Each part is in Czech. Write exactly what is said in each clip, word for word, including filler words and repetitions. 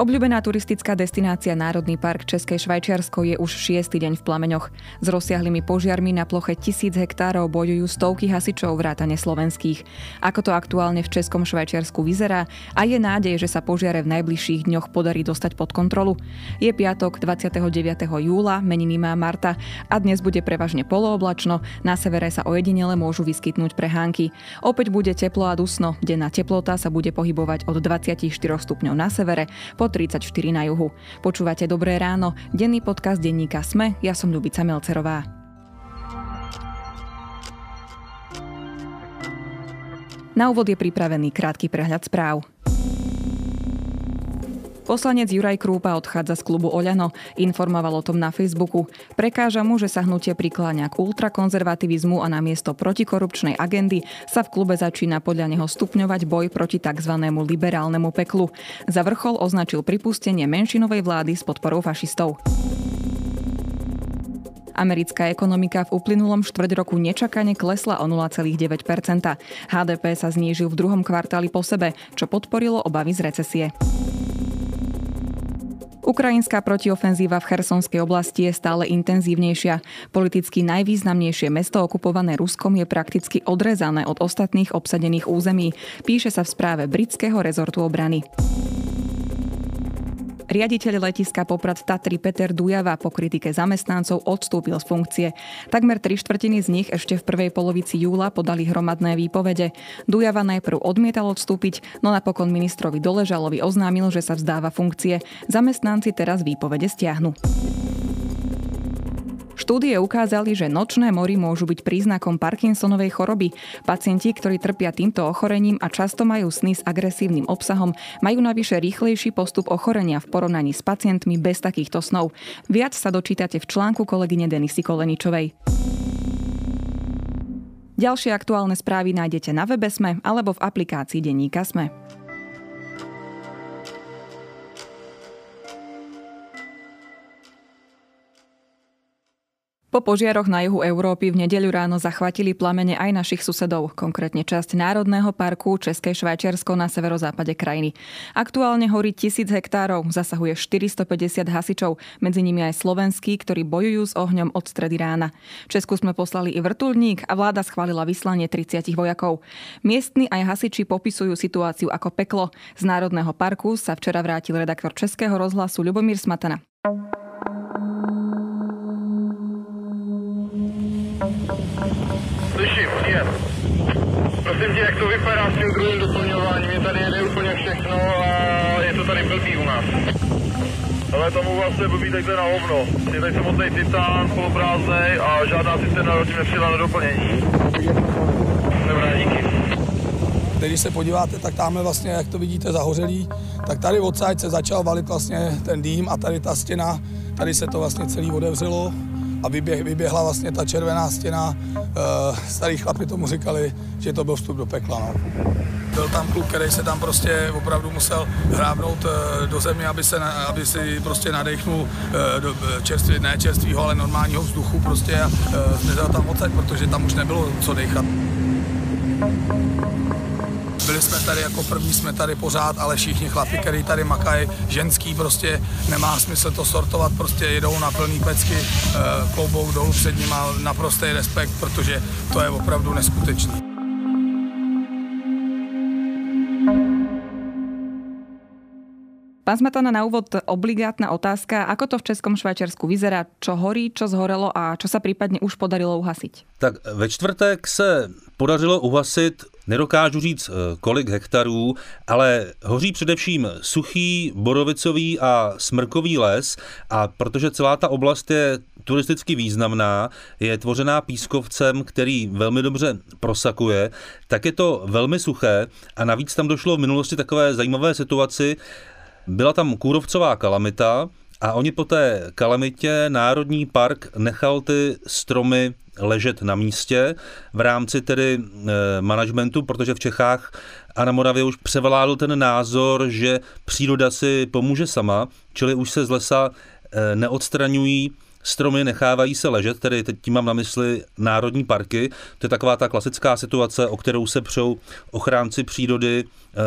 Obľúbená turistická destinácia Národný park České Švajčiarsko je už šiesty deň v plameňoch. S rozsiahlymi požiarmi na ploche tisíc hektárov bojujú stovky hasičov vrátane slovenských. Ako to aktuálne v Českom Švajčiarsku vyzerá a je nádej, že sa požiare v najbližších dňoch podarí dostať pod kontrolu. Je piatok dvadsiateho deviateho júla, meniny má Marta a dnes bude prevažne polooblačno, na severe sa ojedinele môžu vyskytnúť prehánky. Opäť bude teplo a dusno, denná teplota sa bude pohybovať od dvadsaťštyri stupňov na severe, po tridsaťštyri na juhu. Počúvate Dobré ráno, denný podcast denníka Sme, ja som Ľubica Melcerová. Na úvod je pripravený krátky prehľad správ. Poslanec Juraj Krúpa odchádza z klubu Oľano, informoval o tom na Facebooku. Prekáža mu, že sa hnutie prikláňa k ultrakonzervativizmu a namiesto protikorupčnej agendy sa v klube začína podľa neho stupňovať boj proti tzv. Liberálnemu peklu. Za vrchol označil pripustenie menšinovej vlády s podporou fašistov. Americká ekonomika v uplynulom štvrť roku nečakane klesla o nula celá deväť percenta. há dé pé sa znížil v druhom kvartáli po sebe, čo podporilo obavy z recesie. Ukrajinská protiofenzíva v Chersonskej oblasti je stále intenzívnejšia. Politicky najvýznamnejšie mesto okupované Ruskom je prakticky odrezané od ostatných obsadených území, píše sa v správe britského rezortu obrany. Riaditeľ letiska Poprad Tatry Peter Dujava po kritike zamestnancov odstúpil z funkcie. Takmer tri štvrtiny z nich ešte v prvej polovici júla podali hromadné výpovede. Dujava najprv odmietal odstúpiť, no napokon ministrovi Doležalovi oznámil, že sa vzdáva funkcie. Zamestnanci teraz výpovede stiahnu. Štúdie ukázali, že nočné mory môžu byť príznakom Parkinsonovej choroby. Pacienti, ktorí trpia týmto ochorením a často majú sny s agresívnym obsahom, majú navyše rýchlejší postup ochorenia v porovnaní s pacientmi bez takýchto snov. Viac sa dočítate v článku kolegyne Denisy Koleničovej. Ďalšie aktuálne správy nájdete na webe Sme alebo v aplikácii denníka Sme. Po požiaroch na juhu Európy v nedeľu ráno zachvatili plamene aj našich susedov, konkrétne časť Národného parku České Švajčiarsko na severozápade krajiny. Aktuálne horí tisíc hektárov, zasahuje štyristopäťdesiat hasičov, medzi nimi aj slovenskí, ktorí bojujú s ohňom od stredy rána. Česku sme poslali i vrtuľník a vláda schválila vyslanie tridsať vojakov. Miestni aj hasiči popisujú situáciu ako peklo. Z Národného parku sa včera vrátil redaktor Českého rozhlasu Ľubomír Smatana. Slyším, je. Prosím tě, jak to vypadá s tím druhým doplňováním, je tady jede úplně všechno a je to tady blbý u nás. Ale tomu vlastně blbý takhle na hovno. Je tady samotný titán, poloprázdnej a žádná cisterna zatím nepřijela na doplnění. Dobrá, díky. Když se podíváte, tak tamhle vlastně, jak to vidíte, zahořelý, tak tady odsaď se začal valit vlastně ten dým a tady ta stěna, tady se to vlastně celý odevřelo. A vyběh, vyběhla vlastně ta červená stěna. E, starý chlapi tomu říkali, že to byl vstup do pekla. No. Byl tam kluk, který se tam prostě opravdu musel hrábnout e, do země, aby, se, aby si prostě nadechnul e, do čerství, ne čerstvýho, ale normálního vzduchu prostě a e, zmizel tam odsaď, protože tam už nebylo co dechat. Byli jsme tady jako první, jsme tady pořád, ale všichni chlapi, který tady makají, ženský prostě, nemá smysl to sortovat, prostě jedou na plný pecky, klobouk dolů před ním a naprostý respekt, protože to je opravdu neskutečný. Pán Smatana, na úvod obligátna otázka, ako to v Českom Švajčiarsku vyzerá, čo horí, čo zhorelo a čo sa prípadne už podarilo uhasiť? Tak ve čtvrtek se podařilo uhasit, nedokážu říct kolik hektarů, ale hoří především suchý, borovicový a smrkový les, a protože celá ta oblast je turisticky významná, je tvořená pískovcem, který velmi dobře prosakuje, tak je to velmi suché a navíc tam došlo v minulosti takové zajímavé situaci. Byla tam kůrovcová kalamita a oni po té kalamitě Národní park nechal ty stromy ležet na místě v rámci tedy e, managementu, protože v Čechách a na Moravě už převládl ten názor, že příroda si pomůže sama, čili už se z lesa e, neodstraňují stromy nechávají se ležet, tedy teď mám na mysli národní parky. To je taková ta klasická situace, o kterou se přou ochránci přírody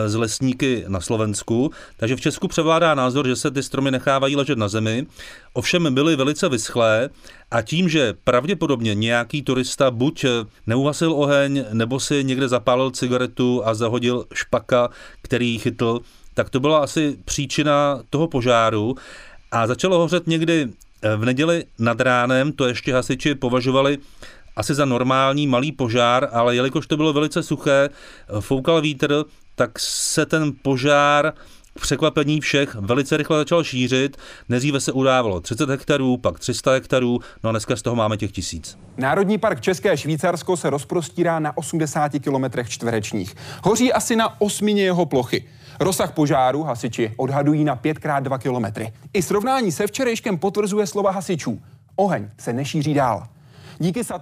z lesníky na Slovensku. Takže v Česku převládá názor, že se ty stromy nechávají ležet na zemi. Ovšem byly velice vyschlé a tím, že pravděpodobně nějaký turista buď neuhasil oheň, nebo si někde zapálil cigaretu a zahodil špaka, který chytl, tak to byla asi příčina toho požáru. A začalo hořet někdy v neděli nad ránem, to ještě hasiči považovali asi za normální malý požár, ale jelikož to bylo velice suché, foukal vítr, tak se ten požár k překvapení všech velice rychle začal šířit. Nejdříve se udávalo třicet hektarů, pak tři sta hektarů, no a dneska z toho máme těch tisíc. Národní park České Švýcarsko se rozprostírá na osmdesáti kilometrech čtverečních. Hoří asi na osmině jeho plochy. Rozsah požáru hasiči odhadují na pět krát dva kilometry. I srovnání se včerejškem potvrzuje slova hasičů. Oheň se nešíří dál.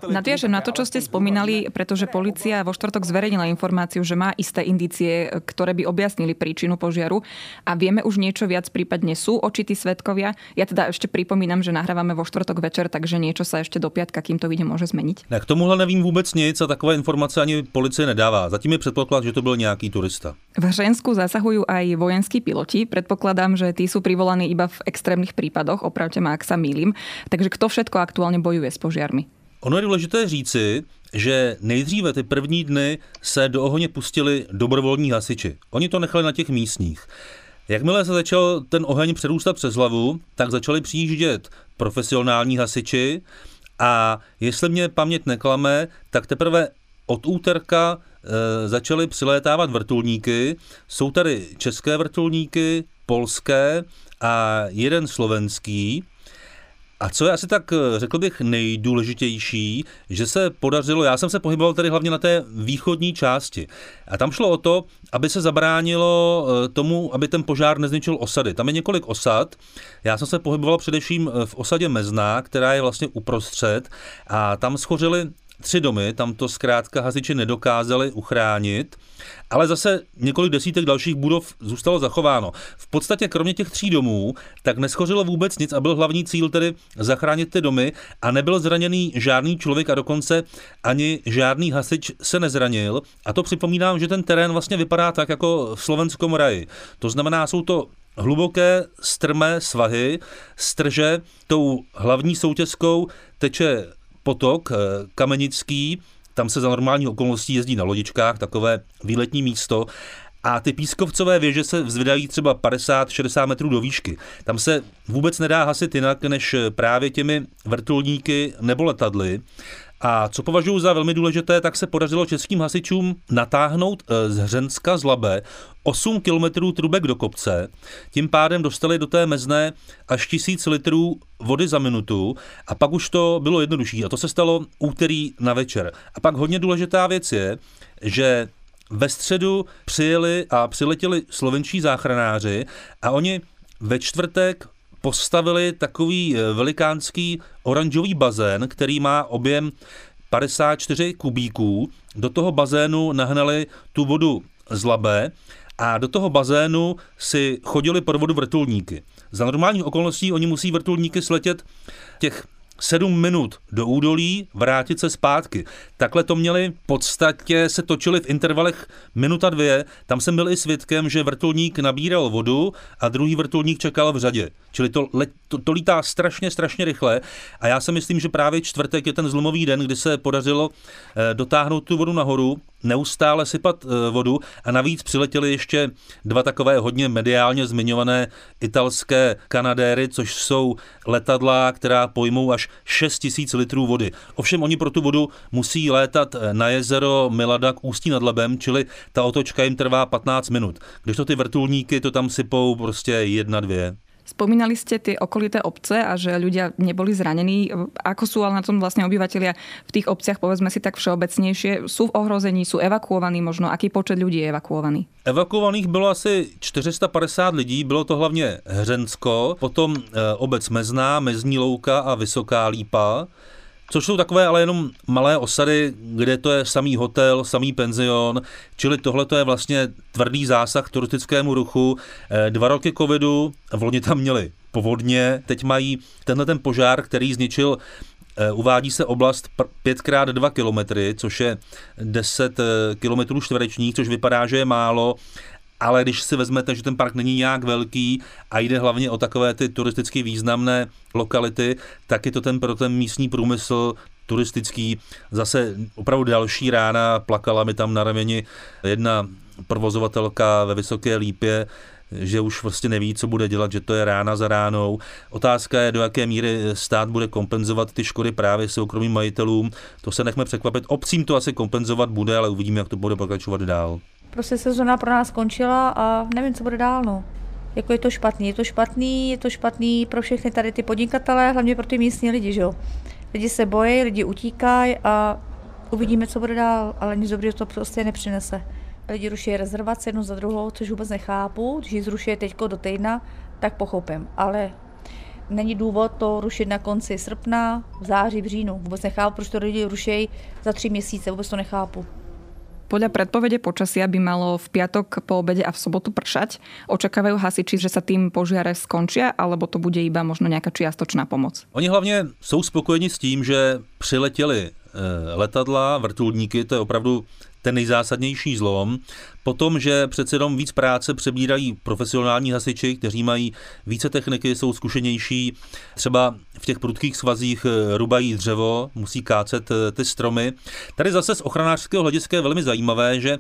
Nadviažem na to, čo ste spomínali, pretože polícia vo štvrtok zverejnila informáciu, že má isté indície, ktoré by objasnili príčinu požiaru a vieme už niečo viac, prípadne sú očití svedkovia. Ja teda ešte pripomínam, že nahrávame vo štvrtok večer, takže niečo sa ešte do piatka, kým to vyjde, môže zmeniť. K tomuhle nevím vôbec nic a takové informácie ani policie nedává. Zatím je predpoklad, že to bol nejaký turista. V Hřensku zasahujú aj vojenskí piloti. Predpokladám, že tí sú privolaní iba v extrémnych prípadoch, opravte ma, ak sa mýlim. Takže kto všetko aktuálne bojuje s požiarmi? Ono je důležité říci, že nejdříve ty první dny se do ohně pustili dobrovolní hasiči. Oni to nechali na těch místních. Jakmile se začal ten oheň přerůstat přes hlavu, tak začali přijíždět profesionální hasiči a jestli mě paměť neklame, tak teprve od úterka e, začaly přilétávat vrtulníky. Jsou tady české vrtulníky, polské a jeden slovenský. A co je asi tak, řekl bych, nejdůležitější, že se podařilo, já jsem se pohyboval tady hlavně na té východní části. A tam šlo o to, aby se zabránilo tomu, aby ten požár nezničil osady. Tam je několik osad. Já jsem se pohyboval především v osadě Mezná, která je vlastně uprostřed. A tam schořily tři domy, tam to zkrátka hasiči nedokázali uchránit, ale zase několik desítek dalších budov zůstalo zachováno. V podstatě kromě těch tří domů tak neschořilo vůbec nic a byl hlavní cíl tedy zachránit ty domy a nebyl zraněný žádný člověk a dokonce ani žádný hasič se nezranil. A to připomínám, že ten terén vlastně vypadá tak jako v Slovenském raji. To znamená, jsou to hluboké strmé svahy, strže tou hlavní soutězkou teče Potok Kamenický, tam se za normální okolností jezdí na lodičkách, takové výletní místo. A ty pískovcové věže se vzvedají třeba padesát až šedesát metrů do výšky. Tam se vůbec nedá hasit jinak, než právě těmi vrtulníky nebo letadly. A co považuji za velmi důležité, tak se podařilo českým hasičům natáhnout z Hřenska z Labe osm kilometrů trubek do kopce. Tím pádem dostali do té Mezné až tisíc litrů vody za minutu a pak už to bylo jednodušší. A to se stalo úterý na večer. A pak hodně důležitá věc je, že ve středu přijeli a přiletěli slovenští záchranáři a oni ve čtvrtek postavili takový velikánský oranžový bazén, který má objem padesát čtyři kubíků. Do toho bazénu nahnali tu vodu z Labe a do toho bazénu si chodili pod vodu vrtulníky. Za normálních okolností oni musí vrtulníky sletět těch sedm minut do údolí, vrátit se zpátky. Takhle to měli, v podstatě se točili v intervalech minuta dvě. Tam jsem byl i svědkem, že vrtulník nabíral vodu a druhý vrtulník čekal v řadě. Čili to, let, to, to lítá strašně, strašně rychle. A já si myslím, že právě čtvrtek je ten zlomový den, kdy se podařilo eh, dotáhnout tu vodu nahoru, neustále sypat eh, vodu a navíc přiletěly ještě dva takové hodně mediálně zmiňované italské kanadéry, což jsou letadla, která pojmou až šest tisíc litrů vody. Ovšem oni pro tu vodu musí létat na jezero Milada k Ústí nad Labem, čili ta otočka jim trvá patnáct minut. Když to ty vrtulníky to tam sypou prostě jedna, dvě. Spomínali ste tie okolité obce a že ľudia neboli zranení. Ako sú ale na tom vlastne obyvatelia v tých obciach, povedzme si tak všeobecnejšie, sú v ohrození, sú evakuovaní možno? Aký počet ľudí je evakuovaný? Evakuovaných bylo asi čtyři sta padesát lidí, bylo to hlavne Hřensko, potom obec Mezná, Mezní Louka a Vysoká Lípa. Což jsou takové ale jenom malé osady, kde to je samý hotel, samý penzion, čili tohle je vlastně tvrdý zásah turistickému ruchu. Dva roky covidu, v loni tam měli povodně, teď mají tenhle ten požár, který zničil, uvádí se oblast pět krát dva kilometry, což je deset kilometrů čtverečních, což vypadá, že je málo, ale když si vezmete, že ten park není nějak velký a jde hlavně o takové ty turisticky významné lokality, tak je to ten pro ten místní průmysl turistický zase opravdu další rána. Plakala mi tam na rameni jedna provozovatelka ve Vysoké Lípě, že už vlastně neví, co bude dělat, že to je rána za ránou. Otázka je, do jaké míry stát bude kompenzovat ty škody právě soukromým majitelům. To se nechme překvapit. Obcím to asi kompenzovat bude, ale uvidíme, jak to bude pokračovat dál. Prostě sezóna pro nás skončila a nevím, co bude dál. No. Jako je to špatný. Je to špatný, je to špatný pro všechny tady ty podnikatele, hlavně pro ty místní lidi, že jo. Lidi se bojí, lidi utíkají a uvidíme, co bude dál, ale nic dobrého to prostě nepřinese. Lidi ruší rezervace jednu za druhou, což vůbec nechápu. Když ji zrušuje teďko do týdna, tak pochopím. Ale není důvod to rušit na konci srpna, v září, v říjnu. Vůbec nechápu, proč to lidi ruší za tři měsíce, vůbec to nechápu. Podľa predpovede počasia by malo v piatok po obede a v sobotu pršať. Očakávajú hasiči, že sa tým požiare skončia, alebo to bude iba možno nejaká čiastočná pomoc? Oni hlavne sú spokojení s tým, že přiletěli letadla, vrtulníky, to je opravdu ten nejzásadnější zlom. Potom, že přece jenom víc práce přebírají profesionální hasiči, kteří mají více techniky, jsou zkušenější. Třeba v těch prudkých svazích rubají dřevo, musí kácet ty stromy. Tady zase z ochranářského hlediska je velmi zajímavé, že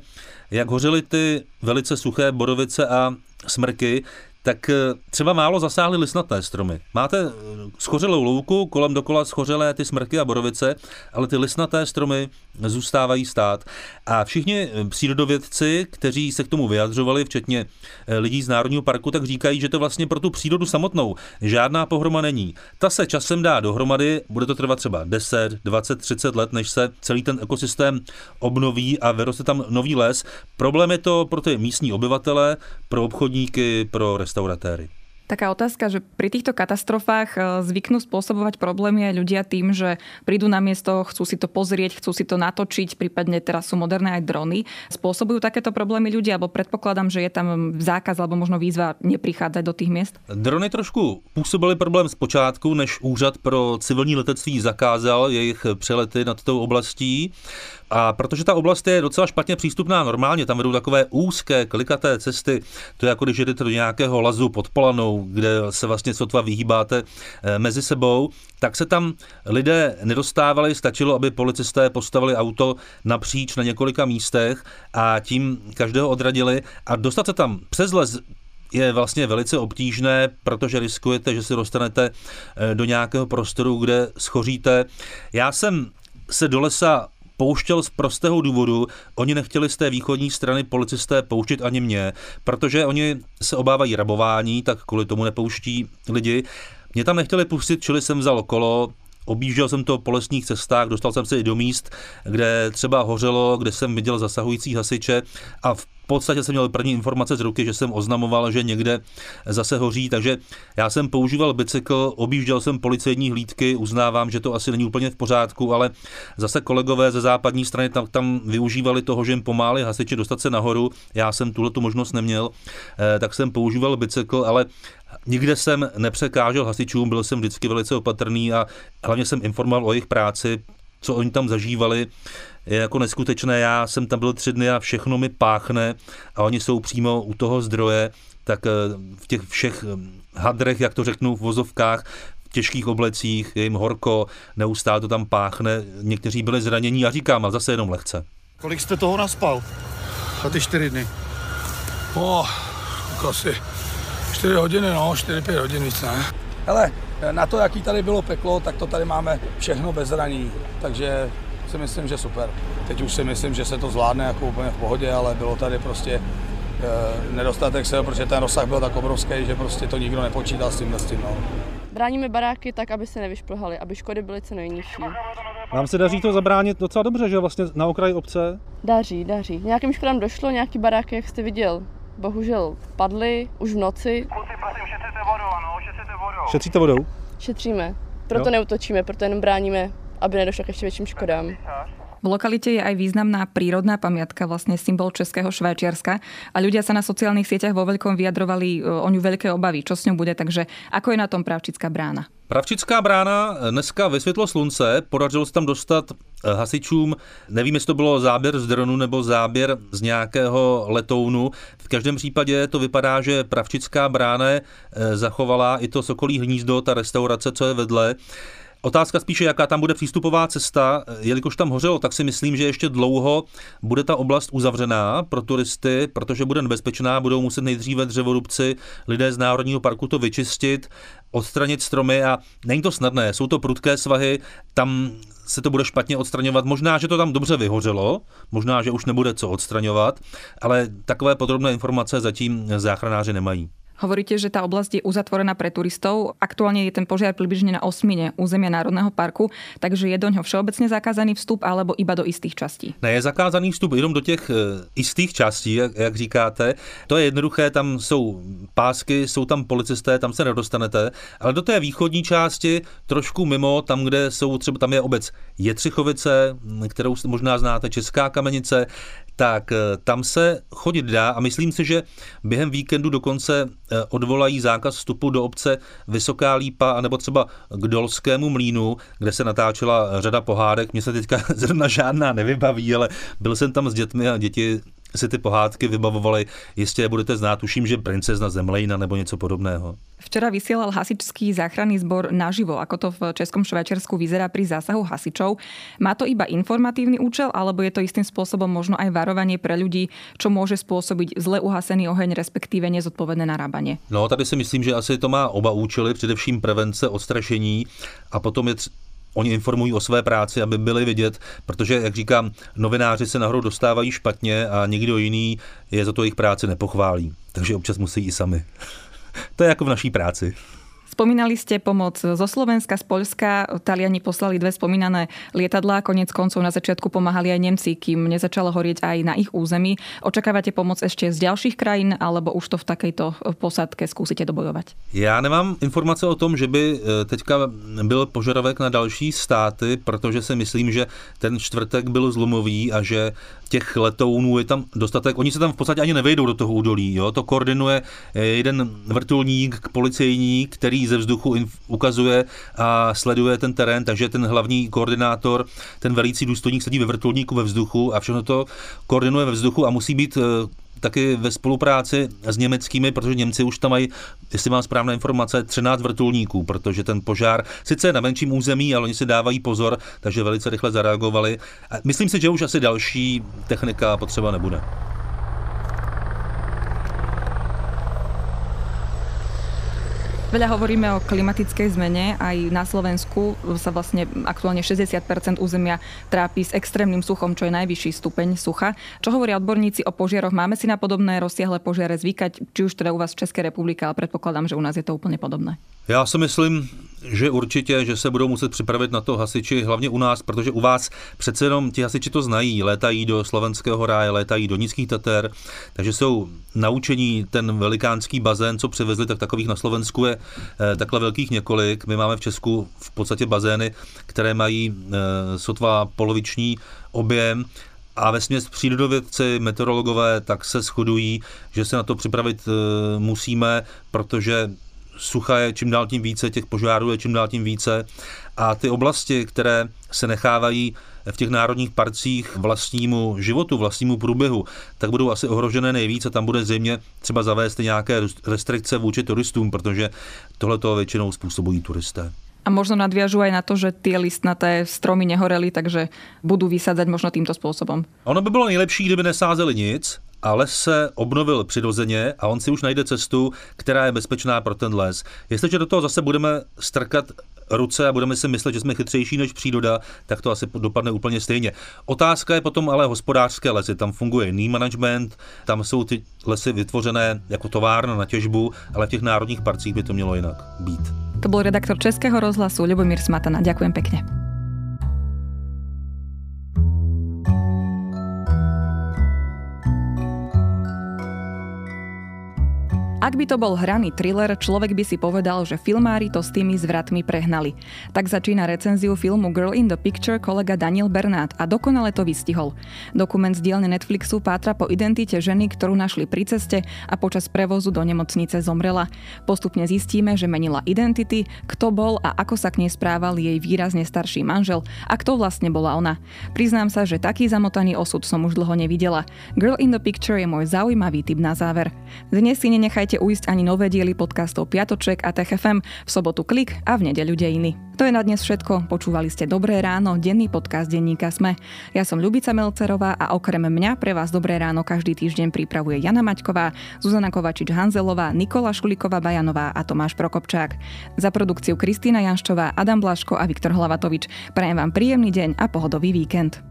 jak hořily ty velice suché borovice a smrky, tak třeba málo zasáhly listnaté stromy. Máte schořelou louku, kolem dokola schořelé ty smrky a borovice, ale ty listnaté stromy zůstávají stát. A všichni přírodovědci, kteří se k tomu vyjadřovali, včetně lidí z Národního parku, tak říkají, že to vlastně pro tu přírodu samotnou žádná pohroma není. Ta se časem dá dohromady, bude to trvat třeba deset, dvacet, třicet let, než se celý ten ekosystém obnoví a vyroste tam nový les. Problém je to pro ty místní obyvatele, pro obchodníky, pro restauratéry. Taká otázka, že pri týchto katastrofách zvyknú spôsobovať problémy aj ľudia tým, že prídu na miesto, chcú si to pozrieť, chcú si to natočiť, prípadne teraz sú moderné aj drony. Spôsobujú takéto problémy ľudia, alebo predpokladám, že je tam zákaz alebo možno výzva neprichádzať do tých miest? Drony trošku pôsobili problém zpočátku, než Úřad pro civilní letectví zakázal jejich přelety nad tou oblastí. A protože ta oblast je docela špatně přístupná normálně, tam vedou takové úzké, klikaté cesty, to je jako když jdete do nějakého lazu pod polanou, kde se vlastně sotva vyhýbáte mezi sebou, tak se tam lidé nedostávali, stačilo, aby policisté postavili auto napříč na několika místech a tím každého odradili a dostat se tam přes les je vlastně velice obtížné, protože riskujete, že se dostanete do nějakého prostoru, kde schoříte. Já jsem se do lesa pouštěl z prostého důvodu, oni nechtěli z té východní strany policisté pouštět ani mě, protože oni se obávají rabování, tak kvůli tomu nepouští lidi. Mě tam nechtěli pustit, čili jsem vzal kolo, objížděl jsem to po lesních cestách, dostal jsem se i do míst, kde třeba hořelo, kde jsem viděl zasahující hasiče a v podstatě jsem měl první informace z ruky, že jsem oznamoval, že někde zase hoří, takže já jsem používal bicykl, objížděl jsem policejní hlídky, uznávám, že to asi není úplně v pořádku, ale zase kolegové ze západní strany tam, tam využívali toho, že jim pomáli hasiči dostat se nahoru, já jsem tuhle tu možnost neměl, tak jsem používal bicykl, ale nikde jsem nepřekážel hasičům, byl jsem vždycky velice opatrný a hlavně jsem informoval o jejich práci, co oni tam zažívali, je jako neskutečné. Já jsem tam byl tři dny a všechno mi páchne a oni jsou přímo u toho zdroje, tak v těch všech hadrech, jak to řeknu, v vozovkách, v těžkých oblecích, je jim horko, neustále to tam páchne, někteří byli zranění a říkám, ale zase jenom lehce. Kolik jste toho naspal za ty čtyři dny? No, asi čtyři hodiny, no, čtyři, pět hodin víc, ne? Hele, na to, jaký tady bylo peklo, tak to tady máme všechno bez zranění, takže si myslím, že super. Teď už si myslím, že se to zvládne jako úplně v pohodě, ale bylo tady prostě e, nedostatek se, protože ten rozsah byl tak obrovský, že prostě to nikdo nepočítal s tímhle s tím. No. Bráníme baráky tak, aby se nevyšplhaly, aby škody byly co nejnižší. Nám se daří to zabránit docela dobře, že vlastně na okraji obce? Daří, daří. Nějakým škodám došlo, nějaký baráky, jak jste viděl, bohužel padly už v noci. Kluci, prosím, šetřete vodu, ano, šetřete vodou. Šetříte vodou? Šetříme. Proto no. Neutočíme, proto jenom bráníme, aby nedošlo k ještě větším škodám. V lokalite je aj významná prírodná pamiatka, vlastne symbol Českého Švajčiarska, a ľudia sa na sociálnych sieťach vo veľkom vyjadrovali o ňu veľké obavy, čo s ňou bude, takže ako je na tom Pravčická brána? Pravčická brána dneska ve světlo slunce, podařilo se tam dostat hasičům, nevím, jestli to bylo záběr z dronu nebo záběr z nějakého letounu. V každém případě to vypadá, že Pravčická brána zachovala i to Sokolí hnízdo, ta restaurace, co je vedle. Otázka spíše, jaká tam bude přístupová cesta, jelikož tam hořelo, tak si myslím, že ještě dlouho bude ta oblast uzavřená pro turisty, protože bude nebezpečná, budou muset nejdříve dřevorubci, lidé z Národního parku to vyčistit, odstranit stromy a není to snadné, jsou to prudké svahy, tam se to bude špatně odstraňovat. Možná, že to tam dobře vyhořelo, možná, že už nebude co odstraňovat, ale takové podrobné informace zatím záchranáři nemají. Hovoríte, že tá oblasť je uzatvorená pre turistov. Aktuálne je ten požiar približne na osmine územia Národného parku, takže je doňho všeobecne zakázaný vstup alebo iba do istých častí? Ne, je zakázaný vstup jenom do těch istých částí, jak, jak říkáte. To je jednoduché, tam jsou pásky, jsou tam policisté, tam se nedostanete, ale do té východní části, trošku mimo, tam, kde jsou třeba, tam je obec Jetřichovice, kterou možná znáte, Česká Kamenice, tak tam se chodit dá a myslím si, že během víkendu dokonce odvolají zákaz vstupu do obce Vysoká Lípa anebo třeba k Dolskému mlýnu, kde se natáčela řada pohádek. Mně se teďka zrovna žádná nevybaví, ale byl jsem tam s dětmi a děti si ty pohádky vybavovali. Jistě budete znát, tuším, že princezna Zemlejna nebo něco podobného. Včera vysielal hasičský záchranný zbor naživo, ako to v Českom Švajčiarsku vyzerá pri zásahu hasičov. Má to iba informatívny účel, alebo je to istým spôsobom možno aj varovanie pre ľudí, čo môže spôsobiť zle uhasený oheň, respektíve nezodpovedné narábanie? No, tady si myslím, že asi to má oba účely, především prevence, odstrašení a potom je... Tř... Oni informují o své práci, aby byli vidět, protože, jak říkám, novináři se nahoru dostávají špatně a nikdo jiný je za to jejich práci nepochválí. Takže občas musí i sami. To je jako v naší práci. Spomínali ste pomoc zo Slovenska, z Poľska. Taliani poslali dve spomínané lietadlá. Koniec koncov na začiatku pomáhali aj Nemci, kým nezačalo horieť aj na ich území. Očakávate pomoc ešte z ďalších krajín, alebo už to v takejto posádke skúsite dobojovať? Ja nemám informácie o tom, že by teďka byl požadavek na další státy, protože si myslím, že ten čtvrtek byl zlomový a že těch letounů je tam dostatek. Oni se tam v podstatě ani nevejdou do toho údolí. Jo? To koordinuje jeden vrtulník, policejník, který ze vzduchu ukazuje a sleduje ten terén, takže ten hlavní koordinátor, ten velící důstojník sedí ve vrtulníku ve vzduchu a všechno to koordinuje ve vzduchu a musí být taky ve spolupráci s německými, protože Němci už tam mají, jestli mám správné informace, třináct vrtulníků, protože ten požár sice je na menším území, ale oni si dávají pozor, takže velice rychle zareagovali. A myslím si, že už asi další technika potřeba nebude. Veľa hovoríme o klimatickej zmene. Aj na Slovensku sa vlastne aktuálne šesťdesiat percent územia trápi s extrémnym suchom, čo je najvyšší stupeň sucha. Čo hovoria odborníci o požiaroch? Máme si na podobné rozsiahle požiare zvykať, či už teda u vás v Českej republike, ale predpokladám, že u nás je to úplne podobné. Já si myslím, že určitě, že se budou muset připravit na to hasiči, hlavně u nás, protože u vás přece jenom ti hasiči to znají, létají do Slovenského ráje, létají do Nízkých Tater, takže jsou naučení ten velikánský bazén, co přivezli, tak takových na Slovensku je eh, takhle velkých několik. My máme v Česku v podstatě bazény, které mají eh, sotva poloviční objem, a vesměs přírodovědci, meteorologové tak se shodují, že se na to připravit eh, musíme, protože sucha je čím dál tím více, těch požárů je čím dál tím více a ty oblasti, které se nechávají v těch národních parcích vlastnímu životu, vlastnímu průběhu, tak budou asi ohrožené nejvíc a tam bude zřejmě třeba zavést nějaké restrikce vůči turistům, protože tohleto většinou způsobují turisté. A možno nadviažu aj na to, že tie listnaté stromy nehoreli, takže budú vysádzať možno týmto spôsobom. Ono by bylo nejlepší, kdyby nesázeli nic, a les se obnovil přirozeně a on si už najde cestu, která je bezpečná pro ten les. Jestliže do toho zase budeme strkat ruce a budeme si myslet, že jsme chytřejší než příroda, tak to asi dopadne úplně stejně. Otázka je potom ale hospodářské lesy. Tam funguje jiný management, tam jsou ty lesy vytvořené jako továrna na těžbu, ale v těch národních parcích by to mělo jinak být. To byl redaktor Českého rozhlasu Ľubomír Smatana. Ďakujem pekne. Ak by to bol hraný thriller, človek by si povedal, že filmári to s tými zvratmi prehnali. Tak začína recenziu filmu Girl in the Picture kolega Daniel Bernát a dokonale to vystihol. Dokument z dielne Netflixu pátra po identite ženy, ktorú našli pri ceste a počas prevozu do nemocnice zomrela. Postupne zistíme, že menila identity, kto bol a ako sa k nej správal jej výrazne starší manžel a kto vlastne bola ona. Priznám sa, že taký zamotaný osud som už dlho nevidela. Girl in the Picture je môj zaujímavý tip na záver. Dnes si nenechajte ujsť ani nové diely podcastov Piatoček a té ef em, v sobotu Klik a v nedeľu Dejiny. To je na dnes všetko. Počúvali ste Dobré ráno, denný podcast denníka Sme. Ja som Ľubica Melcerová a okrem mňa pre vás Dobré ráno každý týždeň pripravuje Jana Maťková, Zuzana Kovačič-Hanzelová, Nikola Šuliková-Bajanová a Tomáš Prokopčák. Za produkciu Kristýna Janščová, Adam Blaško a Viktor Hlavatovič. Prajem vám príjemný deň a pohodový víkend.